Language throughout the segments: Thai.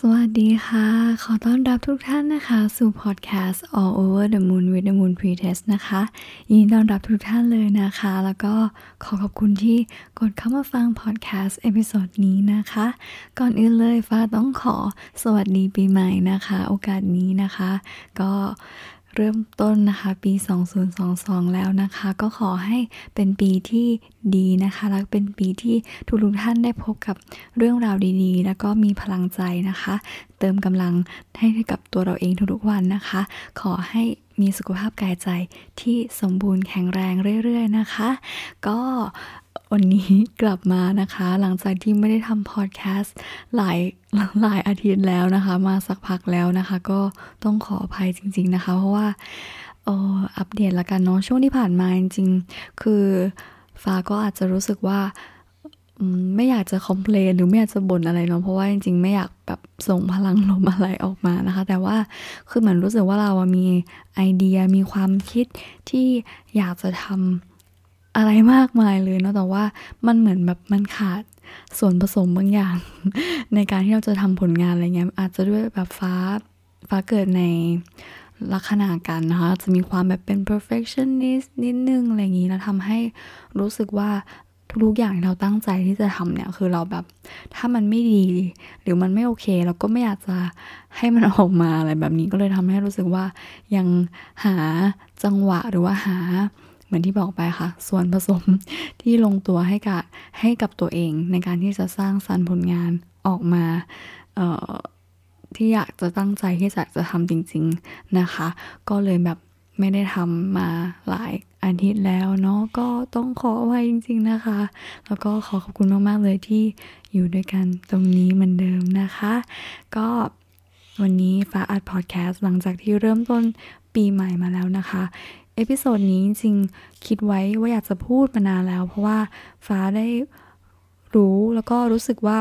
สวัสดีค่ะขอต้อนรับทุกท่านนะคะสู่พอดแคสต์ All Over the Moon with the Moon Pretest นะคะยินดีต้อนรับทุกท่านเลยนะคะแล้วก็ขอขอบคุณที่กดเข้ามาฟังพอดแคสต์เอพิโซดนี้นะคะก่อนอื่นเลยฟ้าต้องขอสวัสดีปีใหม่นะคะโอกาสนี้นะคะก็เริ่มต้นนะคะปี2022แล้วนะคะก็ขอให้เป็นปีที่ดีนะคะและเป็นปีที่ทุกท่านได้พบกับเรื่องราวดีๆแล้วก็มีพลังใจนะคะเติมกำลังให้กับตัวเราเองทุกๆวันนะคะขอให้มีสุขภาพกายใจที่สมบูรณ์แข็งแรงเรื่อยๆนะคะก็วันนี้กลับมานะคะหลังจากที่ไม่ได้ทำพอดแคสต์หลายอาทิตย์แล้วนะคะมาสักพักแล้วนะคะก็ต้องขออภัยจริงๆนะคะเพราะว่าอัปเดตละกันเนาะช่วงที่ผ่านมาจริงๆคือฟ้าก็อาจจะรู้สึกว่าไม่อยากจะคอมเพลนหรือไม่อยากจะบ่นอะไรเนาะเพราะว่าจริงๆไม่อยากแบบส่งพลังลมอะไรออกมานะคะแต่ว่าคือเหมือนรู้สึกว่าเรามีไอเดียมีความคิดที่อยากจะทำอะไรมากมายเลยเนาะแต่ว่ามันเหมือนแบบมันขาดส่วนผสมบางอย่าง ในการที่เราจะทำผลงานอะไรเงี้ยอาจจะด้วยแบบฟ้าเกิดในลักษณะกันนะคะจะมีความแบบเป็น perfectionist นิดนึงอะไรอย่างงี้แล้วทำให้รู้สึกว่าทุกอย่างที่เราตั้งใจที่จะทำเนี่ยคือเราแบบถ้ามันไม่ดีหรือมันไม่โอเคเราก็ไม่อยากจะให้มันออกมาอะไรแบบนี้ก็เลยทำให้รู้สึกว่ายังหาจังหวะหรือว่าหาเหมือนที่บอกไปค่ะส่วนผสมที่ลงตัวให้กับตัวเองในการที่จะสร้างสรรค์ผลงานออกมาที่อยากจะตั้งใจที่อยากจะทำจริงๆนะคะก็เลยแบบไม่ได้ทำมาหลายอาทิตย์แล้วเนาะก็ต้องขออภัยจริงๆนะคะแล้วก็ขอขอบคุณมากๆเลยที่อยู่ด้วยกันตรงนี้เหมือนเดิมนะคะก็วันนี้ฟ้าอัดพอดแคสต์หลังจากที่เริ่มต้นปีใหม่มาแล้วนะคะเอพิโซดนี้จริงๆคิดไว้ว่าอยากจะพูดมานานแล้วเพราะว่าฟ้าได้รู้แล้วก็รู้สึกว่า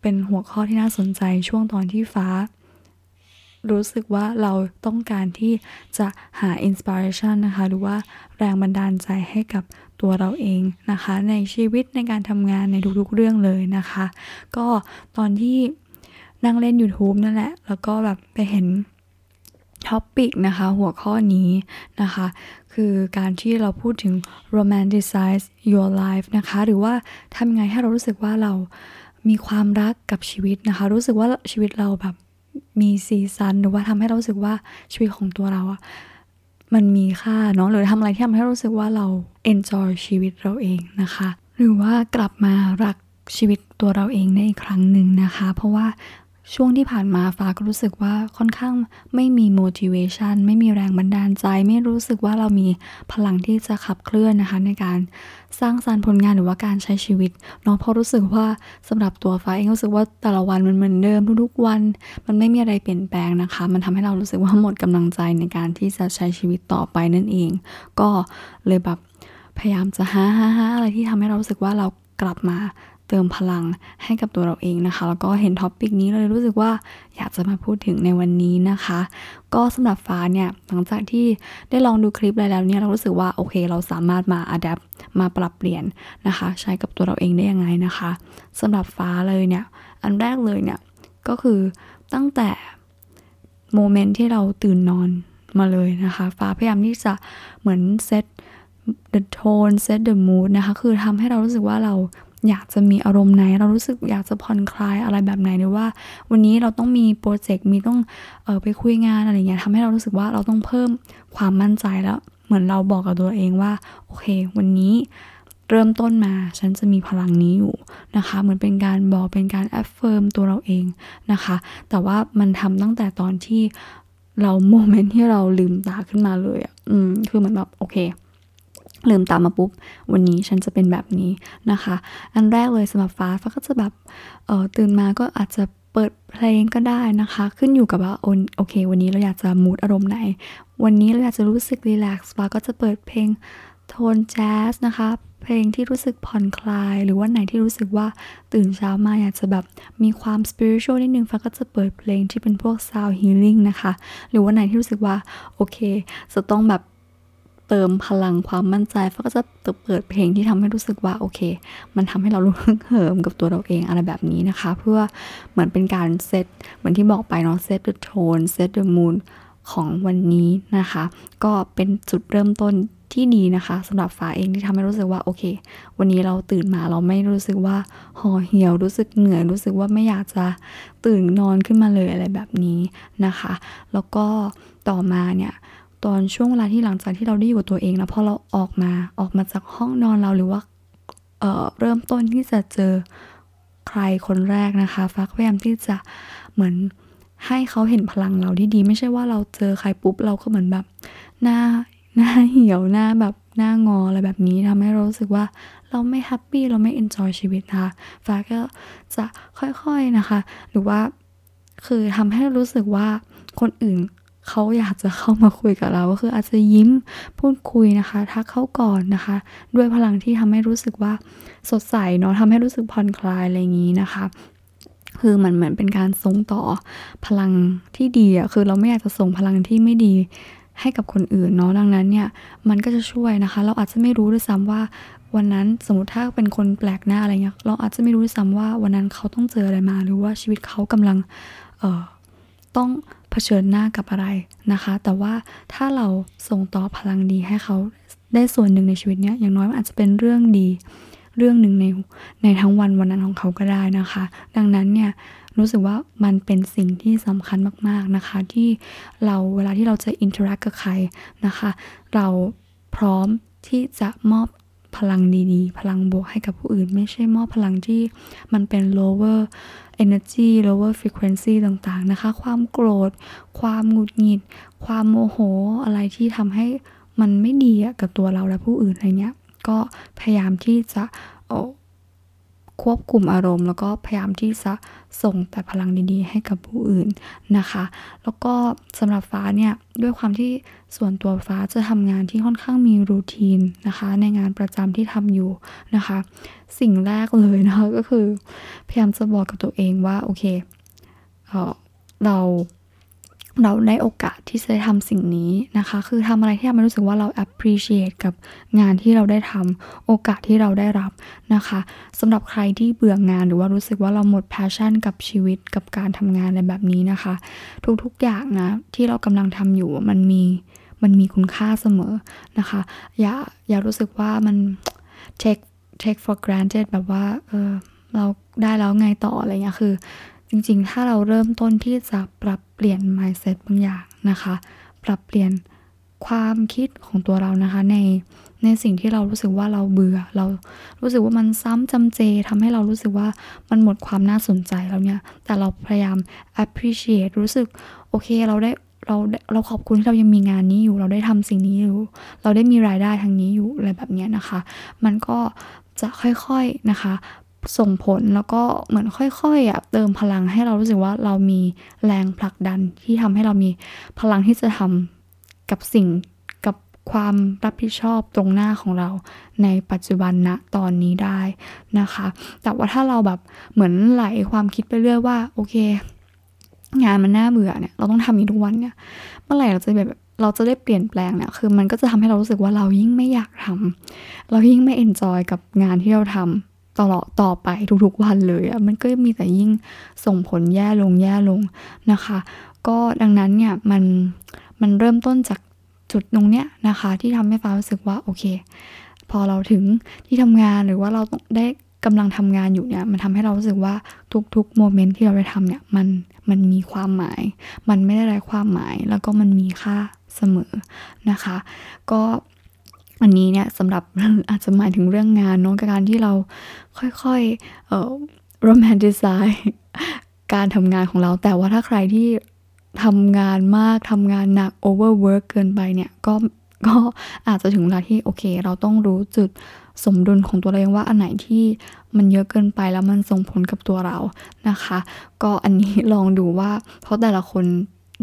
เป็นหัวข้อที่น่าสนใจช่วงตอนที่ฟ้ารู้สึกว่าเราต้องการที่จะหาอินสปิเรชันนะคะหรือว่าแรงบันดาลใจให้กับตัวเราเองนะคะในชีวิตในการทำงานในทุกๆเรื่องเลยนะคะก็ตอนที่นั่งเล่น YouTube นั่นแหละแล้วก็แบบไปเห็นท็อปปิกนะคะหัวข้อนี้นะคะคือการที่เราพูดถึง romanticize your life นะคะหรือว่าทำยังไงให้เรารู้สึกว่าเรามีความรักกับชีวิตนะคะรู้สึกว่าชีวิตเราแบบมีสีสันหรือว่าทำให้เรารู้สึกว่าชีวิตของตัวเราอะมันมีค่าเนาะหรือทำอะไรที่ทำให้รู้สึกว่าเรา enjoy ชีวิตเราเองนะคะหรือว่ากลับมารักชีวิตตัวเราเองได้อีกครั้งหนึ่งนะคะเพราะว่าช่วงที่ผ่านมาฟ้าก็รู้สึกว่าค่อนข้างไม่มี motivation ไม่มีแรงบันดาลใจไม่รู้สึกว่าเรามีพลังที่จะขับเคลื่อนนะคะในการสร้างสรรค์ผลงานหรือว่าการใช้ชีวิตเนาะเพราะรู้สึกว่าสำหรับตัวฟ้าเองรู้สึกว่าแต่ละวันมันเหมือนเดิมทุกๆวันมันไม่มีอะไรเปลี่ยนแปลงนะคะมันทำให้เรารู้สึกว่าหมดกำลังใจในการที่จะใช้ชีวิตต่อไปนั่นเองก็เลยแบบพยายามจะหาอะไรที่ทำให้เรารู้สึกว่าเรากลับมาเติมพลังให้กับตัวเราเองนะคะแล้วก็เห็นท็อปปิกนี้เลยรู้สึกว่าอยากจะมาพูดถึงในวันนี้นะคะก็สำหรับฟ้าเนี่ยหลังจากที่ได้ลองดูคลิปอะไรแล้วเนี่ยเรารู้สึกว่าโอเคเราสามารถมาadaptมาปรับเปลี่ยนนะคะใช้กับตัวเราเองได้ยังไงนะคะสำหรับฟ้าเลยเนี่ยอันแรกเลยเนี่ยก็คือตั้งแต่โมเมนต์ที่เราตื่นนอนมาเลยนะคะฟ้าพยายามที่จะเหมือนset the tone set the mood นะคะคือทำให้เรารู้สึกว่าเราอยากจะมีอารมณ์ไหนเรารู้สึกอยากจะผ่อนคลายอะไรแบบไหนหรือว่าวันนี้เราต้องมีโปรเจกต์มีต้องไปคุยงานอะไรเงี้ยทำให้เรารู้สึกว่าเราต้องเพิ่มความมั่นใจแล้วเหมือนเราบอกกับตัวเองว่าโอเควันนี้เริ่มต้นมาฉันจะมีพลังนี้อยู่นะคะเหมือนเป็นการบอกเป็นการ affirm ตัวเราเองนะคะแต่ว่ามันทำตั้งแต่ตอนที่เราโมเมนต์ที่เราลืมตาขึ้นมาเลยอ่ะคือเหมือนแบบโอเคลืมตามมาปุ๊บวันนี้ฉันจะเป็นแบบนี้นะคะอันแรกเลยสำหรับฟ้าก็จะแบบตื่นมาก็อาจจะเปิดเพลงก็ได้นะคะขึ้นอยู่กับว่าโอเควันนี้เราอยากจะมูดอารมณ์ไหนวันนี้เราอยากจะรู้สึกรีแลกซ์ฟ้าก็จะเปิดเพลงโทนแจ๊สนะคะเพลงที่รู้สึกผ่อนคลายหรือว่าไหนที่รู้สึกว่าตื่นเช้ามาอยากจะแบบมีความสปิริชวลนิดนึงฟ้าก็จะเปิดเพลงที่เป็นพวกซาวด์ฮีลิ่งนะคะหรือว่าไหนที่รู้สึกว่าโอเคจะต้องแบบ เติมพลังความมั่นใจฟ้าก็จะเปิดเพลงที่ทำให้รู้สึกว่าโอเคมันทำให้เรารู้สึกเหิมกับตัวเราเองอะไรแบบนี้นะคะเพื่อเหมือนเป็นการเซตเหมือนที่บอกไปเนาะเซต the tone เซต the mood ของวันนี้นะคะก็เป็นจุดเริ่มต้นที่ดีนะคะสำหรับฟ้าเองที่ทำให้รู้สึกว่าโอเควันนี้เราตื่นมาเราไม่รู้สึกว่าห่อเหี่ยวรู้สึกเหนื่อยรู้สึกว่าไม่อยากจะตื่นนอนขึ้นมาเลยอะไรแบบนี้นะคะแล้วก็ต่อมาเนี่ยตอนช่วงเวลาที่หลังจากที่เราได้อยู่กับตัวเองแล้วพอเราออกมาจากห้องนอนเราหรือว่าเริ่มต้นที่จะเจอใครคนแรกนะคะฟ้าพยายามที่จะเหมือนให้เขาเห็นพลังเราที่ดีไม่ใช่ว่าเราเจอใครปุ๊บเราก็เหมือนแบบหน้าเหี่ยวหน้าแบบหน้างออะไรแบบนี้ทำให้เรารู้สึกว่าเราไม่แฮปปี้เราไม่เอนจอยชีวิตนะคะฟ้าก็จะค่อยๆนะคะหรือว่าคือทำให้รู้สึกว่าคนอื่นเขาอยากจะเข้ามาคุยกับเราก็คืออาจจะยิ้มพูดคุยนะคะทักเข้าก่อนนะคะด้วยพลังที่ทำให้รู้สึกว่าสดใสเนาะทำให้รู้สึกผ่อนคลายอะไรอย่างนี้นะคะคือมันเหมือนเป็นการส่งต่อพลังที่ดีอ่ะคือเราไม่อยากจะส่งพลังที่ไม่ดีให้กับคนอื่นเนาะดังนั้นเนี่ยมันก็จะช่วยนะคะเราอาจจะไม่รู้ด้วยซ้ำว่าวันนั้นสมมติถ้าเป็นคนแปลกหน้าอะไรเงี้ยเราอาจจะไม่รู้ด้วยซ้ำว่าวันนั้นเขาต้องเจออะไรมาหรือว่าชีวิตเขากำลังต้องเผชิญหน้ากับอะไรนะคะแต่ว่าถ้าเราส่งต่อพลังดีให้เขาได้ส่วนหนึ่งในชีวิตเนี้ยอย่างน้อยมันอาจจะเป็นเรื่องดีเรื่องหนึ่งในทั้งวันนั้นของเขาก็ได้นะคะดังนั้นเนี่ยรู้สึกว่ามันเป็นสิ่งที่สำคัญมากๆนะคะที่เราเวลาที่เราจะอินเทอร์แอคกับใครนะคะเราพร้อมที่จะมอบพลังดีๆพลังบวกให้กับผู้อื่นไม่ใช่มอบพลังที่มันเป็น lower energy lower frequency ต่างๆนะคะความโกรธความหงุดหงิดความโมโหอะไรที่ทำให้มันไม่ดีกับตัวเราและผู้อื่นอะไรเงี้ยก็พยายามที่จะควบคุมอารมณ์แล้วก็พยายามที่จะส่งแต่พลังดีๆให้กับผู้อื่นนะคะแล้วก็สำหรับฟ้าเนี่ยด้วยความที่ส่วนตัวฟ้าจะทำงานที่ค่อนข้างมีรูทีนนะคะในงานประจำที่ทำอยู่นะคะสิ่งแรกเลยนะคะก็คือพยายามจะบอกกับตัวเองว่าโอเคเราได้โอกาสที่จะได้ทำสิ่งนี้นะคะคือทำอะไรที่ทำให้รู้สึกว่าเรา appreciate กับงานที่เราได้ทำโอกาสที่เราได้รับนะคะสำหรับใครที่เบื่องานหรือว่ารู้สึกว่าเราหมด passion กับชีวิตกับการทำงานอะไรแบบนี้นะคะทุกๆอย่างนะที่เรากำลังทำอยู่มันมีคุณค่าเสมอนะคะอย่ารู้สึกว่ามัน take for granted แบบว่าเราได้แล้วไงต่ออะไรเงี้ยคือจริงๆถ้าเราเริ่มต้นที่จะปรับเปลี่ยน mindset บางอย่างนะคะปรับเปลี่ยนความคิดของตัวเรานะคะในสิ่งที่เรารู้สึกว่าเราเบื่อเรารู้สึกว่ามันซ้ำจำเจทำให้เรารู้สึกว่ามันหมดความน่าสนใจแล้วเนี่ยแต่เราพยายาม appreciate รู้สึกโอเคเราขอบคุณที่เรายังมีงานนี้อยู่เราได้ทำสิ่งนี้อยู่เราได้มีรายได้ทางนี้อยู่อะไรแบบนี้นะคะมันก็จะค่อยๆนะคะส่งผลแล้วก็เหมือนค่อยๆเติมพลังให้เรารู้สึกว่าเรามีแรงผลักดันที่ทำให้เรามีพลังที่จะทำกับสิ่งกับความรับผิดชอบตรงหน้าของเราในปัจจุบันณตอนนี้ได้นะคะแต่ว่าถ้าเราแบบเหมือนไหลความคิดไปเรื่อยว่าโอเคงานมันน่าเบื่อเนี่ยเราต้องทำอย่างทุกวันเนี่ยเมื่อไหร่เราจะได้เปลี่ยนแปลงเนี่ยคือมันก็จะทำให้เรารู้สึกว่าเรายิ่งไม่อยากทำเรายิ่งไม่เอนจอยกับงานที่เราทำต่อไปทุกๆวันเลยมันก็มีแต่ยิ่งส่งผลแย่ลงนะคะก็ดังนั้นเนี่ยมันเริ่มต้นจากจุดตรงเนี้ยนะคะที่ทำให้ฟ้ารู้สึกว่าโอเคพอเราถึงที่ทำงานหรือว่าเราได้กำลังทำงานอยู่เนี่ยมันทำให้เรารู้สึกว่าทุกๆโมเมนต์ที่เราได้ทำเนี่ยมันมีความหมายมันไม่ได้ไร้ความหมายแล้วก็มันมีค่าเสมอนะคะก็อันนี้เนี่ยสำหรับอาจจะหมายถึงเรื่องงานเนาะการที่เราค่อยๆromanticize การทำงานของเราแต่ว่าถ้าใครที่ทำงานมากทำงานหนัก overwork เกินไปเนี่ยก็อาจจะถึงเวลาที่โอเคเราต้องรู้จุดสมดุลของตัวเองว่าอันไหนที่มันเยอะเกินไปแล้วมันส่งผลกับตัวเรานะคะก็อันนี้ลองดูว่าเพราะแต่ละคน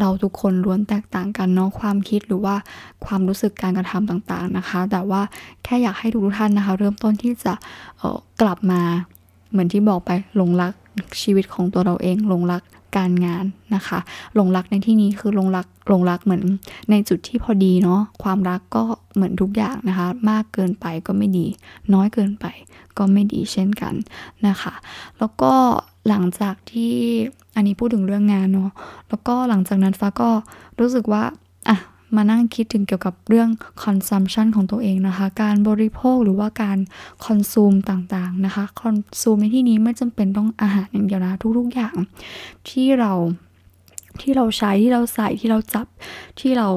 เราทุกคนล้วนแตกต่างกันเนาะความคิดหรือว่าความรู้สึกการกระทำต่างๆนะคะแต่ว่าแค่อยากให้ทุกท่านนะคะเริ่มต้นที่จะกลับมาเหมือนที่บอกไปหลงรักชีวิตของตัวเราเองหลงรัก การงานนะคะหลงรักในที่นี้คือหลงรักเหมือนในจุดที่พอดีเนาะความรักก็เหมือนทุกอย่างนะคะมากเกินไปก็ไม่ดีน้อยเกินไปก็ไม่ดีเช่นกันนะคะแล้วก็หลังจากที่อันนี้พูดถึงเรื่องงานเนาะแล้วก็หลังจากนั้นฟ้าก็รู้สึกว่าอ่ะมานั่งคิดถึงเกี่ยวกับเรื่อง consumption ของตัวเองนะคะการบริโภคหรือว่าการ consume ต่างๆนะคะ consume ในที่นี้ไม่จำเป็นต้องอาหารอย่างเดียวนะทุกๆอย่างที่เราใช้ที่เราใส่ที่เราจับที่เรา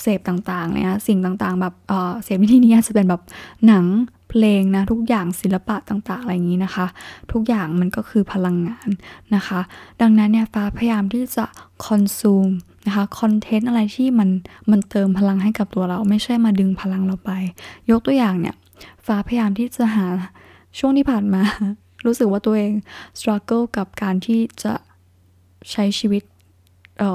เสพต่างๆเนี่ยสิ่งต่างๆแบบเสพในที่นี้จะเป็นแบบหนังเพลงนะทุกอย่างศิลปะต่างๆอะไรอย่างนี้นะคะทุกอย่างมันก็คือพลังงานนะคะดังนั้นเนี่ยฟ้าพยายามที่จะ consumeนะคะคอนเทนต์อะไรที่มันเติมพลังให้กับตัวเราไม่ใช่มาดึงพลังเราไปยกตัวอย่างเนี่ยฟ้าพยายามที่จะหาช่วงที่ผ่านมารู้สึกว่าตัวเอง struggle กับการที่จะใช้ชีวิต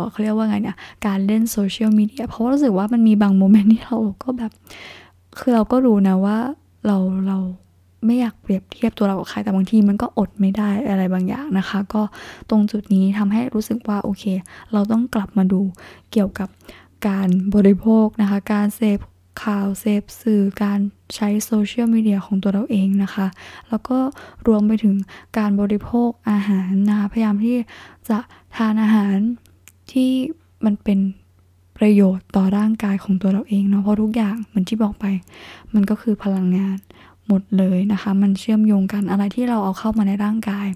เขาเรียกว่าไงเนี่ยการเล่นโซเชียลมีเดียเพราะว่ารู้สึกว่ามันมีบางโมเมนต์ที่เราก็แบบคือเราก็รู้นะว่าเราไม่อยากเปรียบเทียบตัวเรากับใครแต่บางทีมันก็อดไม่ได้อะไรบางอย่างนะคะก็ตรงจุดนี้ทำให้รู้สึกว่าโอเคเราต้องกลับมาดูเกี่ยวกับการบริโภคนะคะการเสพข่าวเสพสื่อการใช้โซเชียลมีเดียของตัวเราเองนะคะแล้วก็รวมไปถึงการบริโภคอาหารนะคะพยายามที่จะทานอาหารที่มันเป็นประโยชน์ต่อร่างกายของตัวเราเองเนาะเพราะทุกอย่างเหมือนที่บอกไปมันก็คือพลังงานหมดเลยนะคะมันเชื่อมโยงกันอะไรที่เราเอาเข้ามาในร่างกาย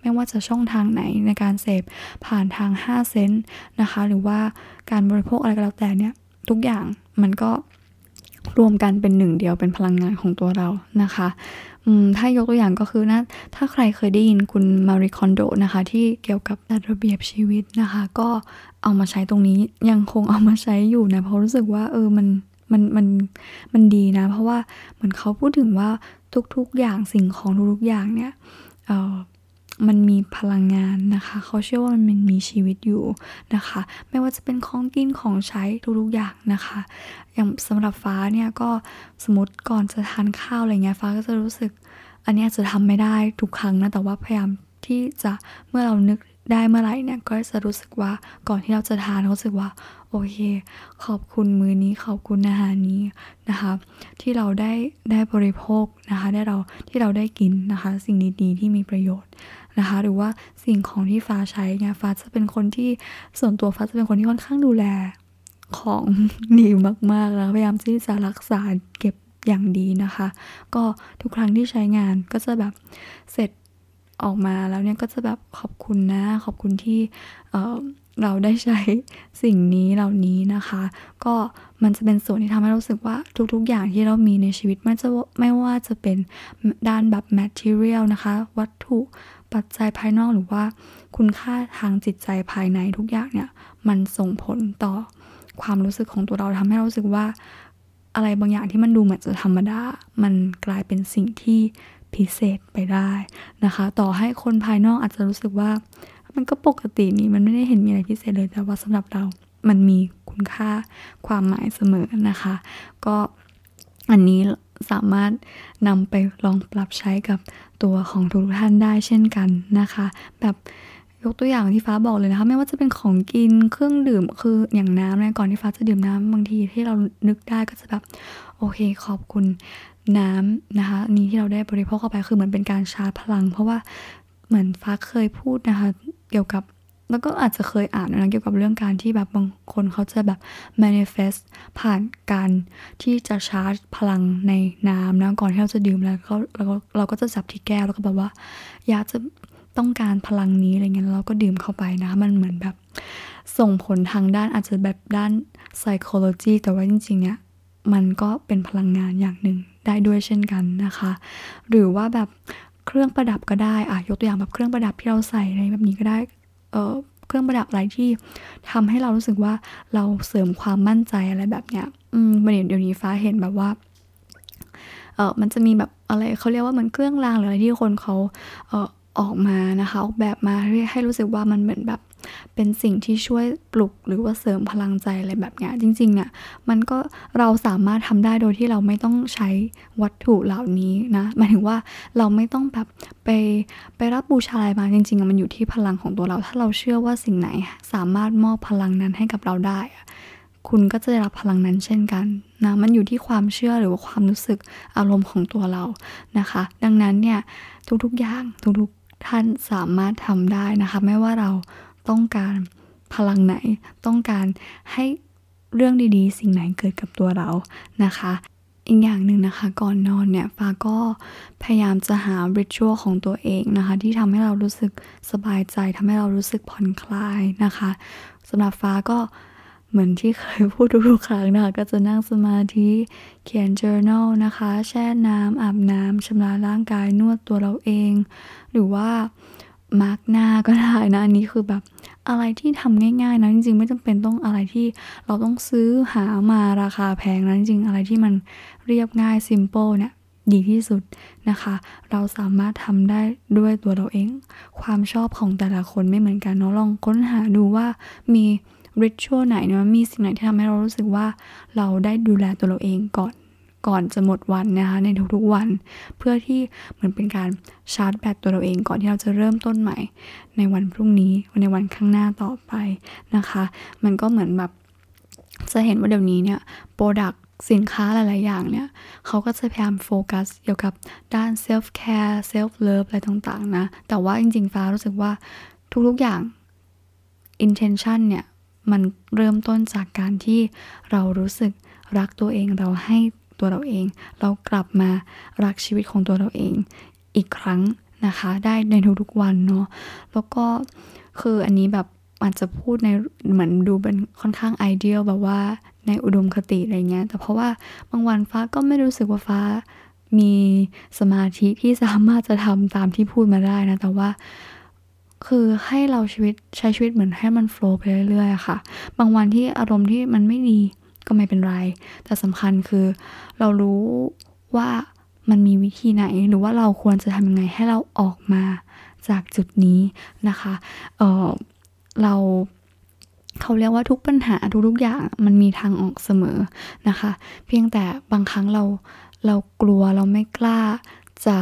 ไม่ว่าจะช่องทางไหนในการเสพผ่านทาง5เซนส์นะคะหรือว่าการบริโภคอะไรก็แล้วแต่เนี่ยทุกอย่างมันก็รวมกันเป็นหนึ่งเดียวเป็นพลังงานของตัวเรานะคะถ้ายกตัวอย่างก็คือนะถ้าใครเคยได้ยินคุณมารีคอนโดนะคะที่เกี่ยวกับจัดระเบียบชีวิตนะคะก็เอามาใช้ตรงนี้ยังคงเอามาใช้อยู่นะเพราะรู้สึกว่ามันดีนะเพราะว่าเหมือนเขาพูดถึงว่าทุกๆอย่างสิ่งของทุกๆอย่างเนี่ยมันมีพลังงานนะคะเขาเชื่อว่ามันมีชีวิตอยู่นะคะไม่ว่าจะเป็นของกินของใช้ทุกๆอย่างนะคะอย่างสำหรับฟ้าเนี่ยก็สมมติก่อนจะทานข้าวอะไรเงี้ยฟ้าก็จะรู้สึกอันนี้จะทำไม่ได้ทุกครั้งนะแต่ว่าพยายามที่จะเมื่อเรานึกได้เมื่อไหร่เนี่ยก็จะรู้สึกว่าก่อนที่เราจะทานรู้สึกว่าโอเคขอบคุณมื้อนี้ขอบคุณอาหารนี้นะคะที่เราได้บริโภคนะคะที่เราได้กินนะคะสิ่งดีๆที่มีประโยชน์นะคะหรือว่าสิ่งของที่ฟ้าใช้เนี่ยฟ้าจะเป็นคนที่ส่วนตัวฟ้าจะเป็นคนที่ค่อนข้างดูแลของดีมากๆแล้วพยายามที่จะรักษาเก็บอย่างดีนะคะก็ทุกครั้งที่ใช้งานก็จะแบบเสร็จออกมาแล้วเนี่ยก็จะแบบขอบคุณนะขอบคุณที่เราได้ใช้สิ่งนี้เหล่านี้นะคะก็มันจะเป็นส่วนที่ทำให้รู้สึกว่าทุกๆอย่างที่เรามีในชีวิตไม่ว่าจะเป็นด้านแบบ material นะคะวัตถุปัจจัยภายนอกหรือว่าคุณค่าทางจิตใจภายในทุกอย่างเนี่ยมันส่งผลต่อความรู้สึกของตัวเราทำให้เรารู้สึกว่าอะไรบางอย่างที่มันดูเหมือนจะธรรมดามันกลายเป็นสิ่งที่พิเศษไปได้นะคะต่อให้คนภายนอกอาจจะรู้สึกว่ามันก็ปกตินี่มันไม่ได้เห็นมีอะไรพิเศษเลยแต่ว่าสำหรับเรามันมีคุณค่าความหมายเสมอนะคะก็อันนี้สามารถนำไปลองปรับใช้กับตัวของทุกท่านได้เช่นกันนะคะแบบยกตัวอย่างที่ฟ้าบอกเลยนะคะไม่ว่าจะเป็นของกินเครื่องดื่มคืออย่างน้ำเนี่ยก่อนที่ฟ้าจะดื่มน้ำบางทีที่เรานึกได้ก็จะแบบโอเคขอบคุณน้ำนะคะนี้ที่เราได้บริโภคเข้าไปคือเหมือนเป็นการชาร์จพลังเพราะว่าเหมือนฟ้าเคยพูดนะคะเกี่ยวกับแล้วก็อาจจะเคยอ่านนะเกี่ยวกับเรื่องการที่แบบบางคนเขาจะแบบ manifest ผ่านการที่จะชาร์จพลังในน้ำนะก่อนที่เราจะดื่มแล้วเราก็จะจับที่แก้วแล้วก็แบบว่าอยากจะต้องการพลังนี้อะไรเงี้ยเราก็ดื่มเข้าไปนะมันเหมือนแบบส่งผลทางด้านอาจจะแบบด้าน psychology แต่ว่าจริงๆเนี่ยมันก็เป็นพลังงานอย่างหนึ่งได้ด้วยเช่นกันนะคะหรือว่าแบบเครื่องประดับก็ได้ยกตัวอย่างแบบเครื่องประดับที่เราใส่อะไรแบบนี้ก็ได้เครื่องประดับอะไรที่ทำให้เรารู้สึกว่าเราเสริมความมั่นใจอะไรแบบเนี้ยเดี๋ยวนี้ฟ้าเห็นแบบว่ามันจะมีแบบอะไรเขาเรียกว่าเหมือนเครื่องรางหรืออะไรที่คนเขาออกมานะคะออกแบบมาให้รู้สึกว่ามันเหมือนแบบ เป็นสิ่งที่ช่วยปลุกหรือว่าเสริมพลังใจอะไรแบบนี้จริงๆเนี่ยมันก็เราสามารถทำได้โดยที่เราไม่ต้องใช้วัตถุเหล่านี้นะหมายถึงว่าเราไม่ต้องแบบไปรับบูชาอะไรมาจริงๆมันอยู่ที่พลังของตัวเราถ้าเราเชื่อว่าสิ่งไหนสามารถมอบพลังนั้นให้กับเราได้คุณก็จะได้รับพลังนั้นเช่นกันนะมันอยู่ที่ความเชื่อหรือว่าความรู้สึกอารมณ์ของตัวเรานะคะดังนั้นเนี่ยทุกๆอย่างทุกๆท่านสามารถทำได้นะคะไม่ว่าเราต้องการพลังไหนต้องการให้เรื่องดีๆสิ่งไหนเกิดกับตัวเรานะคะอีกอย่างหนึ่งนะคะก่อนนอนเนี่ยฟ้าก็พยายามจะหาริชวลของตัวเองนะคะที่ทำให้เรารู้สึกสบายใจทำให้เรารู้สึกผ่อนคลายนะคะสำหรับฟ้าก็เหมือนที่เคยพูดทุกๆครั้งนะคะก็จะนั่งสมาธิเขียน journal นะคะแช่น้ำอาบน้ำชำระร่างกายนวดตัวเราเองหรือว่ามาร์กหน้าก็ได้นะอันนี้คือแบบอะไรที่ทำง่ายๆนะจริงๆไม่จำเป็นต้องอะไรที่เราต้องซื้อหามาราคาแพงนะจริงๆอะไรที่มันเรียบง่าย simple เนี่ยดีที่สุดนะคะเราสามารถทำได้ด้วยตัวเราเองความชอบของแต่ละคนไม่เหมือนกันเนาะลองค้นหาดูว่ามีritual ไหนนะมีสิ่งไหนที่ทำให้เรารู้สึกว่าเราได้ดูแลตัวเราเองก่อนจะหมดวันนะคะในทุกๆวันเพื่อที่เหมือนเป็นการชาร์จแบตตัวเราเองก่อนที่เราจะเริ่มต้นใหม่ในวันพรุ่งนี้ในวันข้างหน้าต่อไปนะคะมันก็เหมือนแบบจะเห็นว่าเดี๋ยวนี้เนี่ยโปรดักต์สินค้าหลายๆอย่างเนี่ยเขาก็จะพยายามโฟกัสเกี่ยวกับด้าน self care self love อะไรต่างๆนะแต่ว่าจริงๆฟ้ารู้สึกว่าทุกๆอย่าง intention เนี่ยมันเริ่มต้นจากการที่เรารู้สึกรักตัวเองเราให้ตัวเราเองเรากลับมารักชีวิตของตัวเราเองอีกครั้งนะคะได้ในทุกๆวันเนาะแล้วก็คืออันนี้แบบอาจจะพูดในเหมือนดูเป็นค่อนข้างไอเดียลแบบว่าในอุดมคติอะไรเงี้ยแต่เพราะว่าบางวันฟ้าก็ไม่รู้สึกว่าฟ้ามีสมาธิที่สามารถจะทำตามที่พูดมาได้นะแต่ว่าคือให้เราใช้ชีวิตเหมือนให้มันโฟลว์ไปเรื่อยๆค่ะบางวันที่อารมณ์ที่มันไม่ดีก็ไม่เป็นไรแต่สำคัญคือเรารู้ว่ามันมีวิธีไหนหรือว่าเราควรจะทำยังไงให้เราออกมาจากจุดนี้นะคะเขาเรียกว่าทุกปัญหาทุกอย่างมันมีทางออกเสมอนะคะเพียงแต่บางครั้งเรากลัวเราไม่กล้าจะ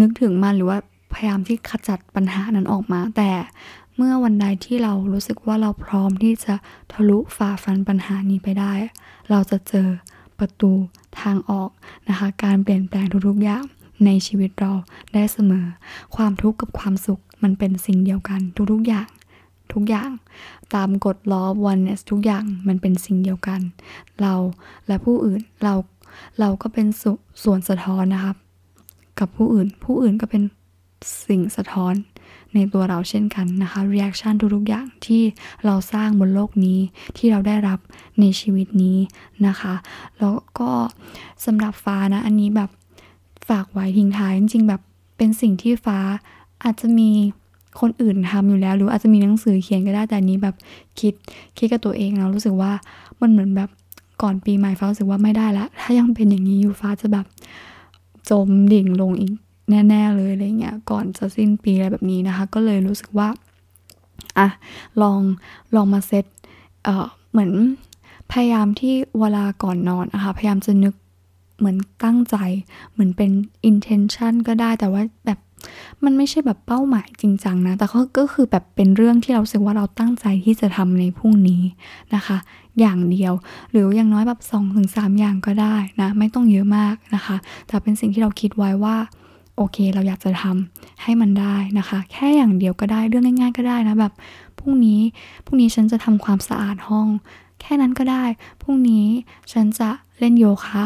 นึกถึงมันหรือว่าพยายามที่ขจัดปัญหานั้นออกมาแต่เมื่อวันใดที่เรารู้สึกว่าเราพร้อมที่จะทะลุฝ่าฟันปัญหานี้ไปได้เราจะเจอประตูทางออกนะคะการเปลี่ยนแปลงทุกๆอย่างในชีวิตเราได้เสมอความทุกข์กับความสุขมันเป็นสิ่งเดียวกันทุกอย่างตามกฎlaw of onenessทุกอย่างมันเป็นสิ่งเดียวกันเราและผู้อื่นเราก็เป็นส่วนสะท้อนนะครับกับผู้อื่นก็เป็นสิ่งสะท้อนในตัวเราเช่นกันนะคะ reaction ทุกๆอย่างที่เราสร้างบนโลกนี้ที่เราได้รับในชีวิตนี้นะคะแล้วก็สำหรับฟ้านะอันนี้แบบฝากไว้ทิ้งท้ายจริงๆแบบเป็นสิ่งที่ฟ้าอาจจะมีคนอื่นทำอยู่แล้วหรืออาจจะมีหนังสือเขียนก็ได้แต่นี้แบบคิดกับตัวเองแล้วรู้สึกว่ามันเหมือนแบบก่อนปีใหม่ฟ้ารู้สึกว่าไม่ได้ละถ้ายังเป็นอย่างนี้อยู่ฟ้าจะแบบจมดิ่งลงอีกแน่ๆเลยอะไรเงี้ยก่อนจะสิ้นปีอะไรแบบนี้นะคะก็เลยรู้สึกว่าอ่ะลองมาเซตเหมือนพยายามที่เวลาก่อนนอนนะคะพยายามจะนึกเหมือนตั้งใจเหมือนเป็น intention ก็ได้แต่ว่าแบบมันไม่ใช่แบบเป้าหมายจริงจังนะแต่ก็คือแบบเป็นเรื่องที่เรารู้สึกว่าเราตั้งใจที่จะทำในพรุ่งนี้นะคะอย่างเดียวหรืออย่างน้อยแบบ 2-3 อย่างก็ได้นะไม่ต้องเยอะมากนะคะแต่เป็นสิ่งที่เราคิดไว้ว่าโอเคเราอยากจะทำให้มันได้นะคะแค่อย่างเดียวก็ได้เรื่องง่ายๆก็ได้นะแบบพรุ่งนี้ฉันจะทำความสะอาดห้องแค่นั้นก็ได้พรุ่งนี้ฉันจะเล่นโยคะ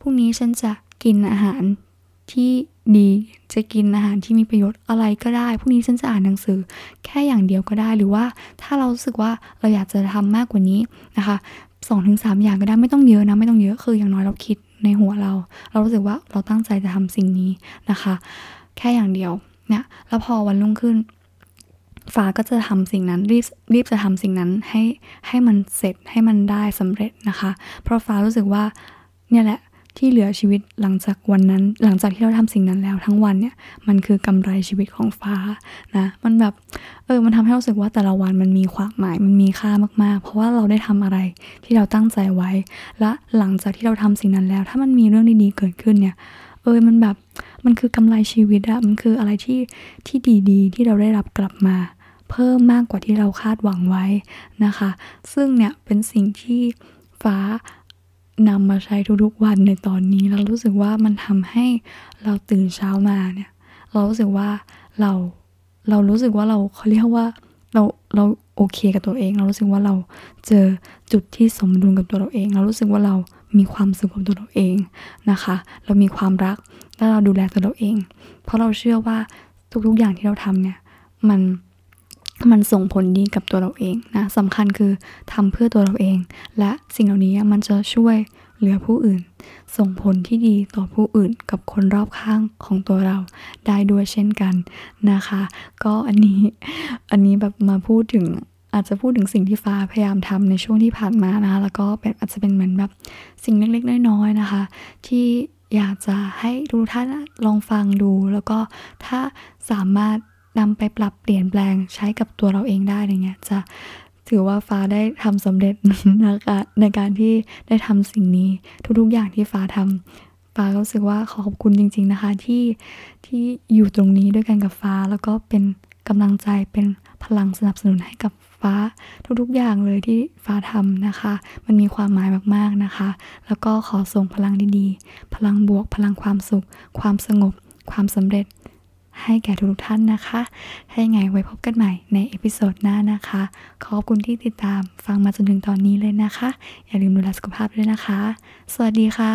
พรุ่งนี้ฉันจะกินอาหารที่ดีจะกินอาหารที่มีประโยชน์อะไรก็ได้พรุ่งนี้ฉันจะอ่านหนังสือแค่อย่างเดียวก็ได้หรือว่าถ้าเรารู้สึกว่าเราอยากจะทำมากกว่านี้นะคะ 2-3 อย่างก็ได้ไม่ต้องเยอะนะไม่ต้องเยอะคืออย่างน้อยเราคิดในหัวเรารู้สึกว่าเราตั้งใจจะทำสิ่งนี้นะคะแค่อย่างเดียวเนี่ยแล้วพอวันรุ่งขึ้นฟ้าก็จะทำสิ่งนั้นรีบจะทำสิ่งนั้นให้มันเสร็จให้มันได้สำเร็จนะคะเพราะฟ้ารู้สึกว่าเนี่ยแหละ ที่เหลือชีวิตหลังจากวันนั้นหลังจากที่เราทำสิ่งนั้นแล้วทั้งวันเนี่ยมันคือกำไรชีวิตของฟ้านะมันแบบมันทำให้รู้สึกว่าแต่ละวันมันมีความหมายมันมีค่ามากๆเพราะว่าเราได้ทำอะไรที่เราตั้งใจไว้และหลังจากที่เราทำสิ่งนั้นแล้วถ้ามันมีเรื่องดีๆเกิดขึ้นเนี่ยมันแบบมันคือกำไรชีวิตอะมันคืออะไรที่ดีๆที่เราได้รับกลับมาเพิ่มมากกว่าที่เราคาดหวังไว้นะคะซึ่งเนี่ยเป็นสิ่งที่ฟ้านำมาใช้ทุกๆวันในตอนนี้เรารู้สึกว่ามันทำให้เราตื่นเช้ามาเนี่ยเรารู้สึกว่าเรารู้สึกว่าเราเขาเรียกว่าเราโอเคกับตัวเองเรารู้สึกว่าเราเจอจุดที่สมดุลกับตัวเราเองเรารู้สึกว่าเรามีความสุขกับตัวเราเองนะคะเรามีความรักและเราดูแลตัวเราเองเพราะเราเชื่อว่าทุกๆอย่างที่เราทำเนี่ยมันส่งผลดีกับตัวเราเองนะสำคัญคือทำเพื่อตัวเราเองและสิ่งเหล่านี้มันจะช่วยเหลือผู้อื่นส่งผลที่ดีต่อผู้อื่นกับคนรอบข้างของตัวเราได้ด้วยเช่นกันนะคะก็อันนี้แบบมาพูดถึงอาจจะพูดถึงสิ่งที่ฟ้าพยายามทำในช่วงที่ผ่านมานะคะแล้วก็เป็นอาจจะเป็นเหมือนแบบสิ่งเล็กๆน้อยๆนะคะที่อยากจะให้ทุกท่านลองฟังดูแล้วก็ถ้าสามารถนำไปปรับเปลี่ยนแปลงใช้กับตัวเราเองได้อะไรเงี้ยจะถือว่าฟ้าได้ทำสำเร็จนะคะในการที่ได้ทำสิ่งนี้ทุกๆอย่างที่ฟ้าทำฟ้ารู้สึกว่าขอบคุณจริงๆนะคะที่อยู่ตรงนี้ด้วยกันกับฟ้าแล้วก็เป็นกำลังใจเป็นพลังสนับสนุนให้กับฟ้าทุกๆอย่างเลยที่ฟ้าทำนะคะมันมีความหมายมากๆนะคะแล้วก็ขอส่งพลังดีๆพลังบวกพลังความสุขความสงบความสำเร็จให้แก่ทุกท่านนะคะถ้ายังไงไว้พบกันใหม่ในเอพิโซดหน้านะคะขอบคุณที่ติดตามฟังมาจนถึงตอนนี้เลยนะคะอย่าลืมดูแลสุขภาพด้วยนะคะสวัสดีค่ะ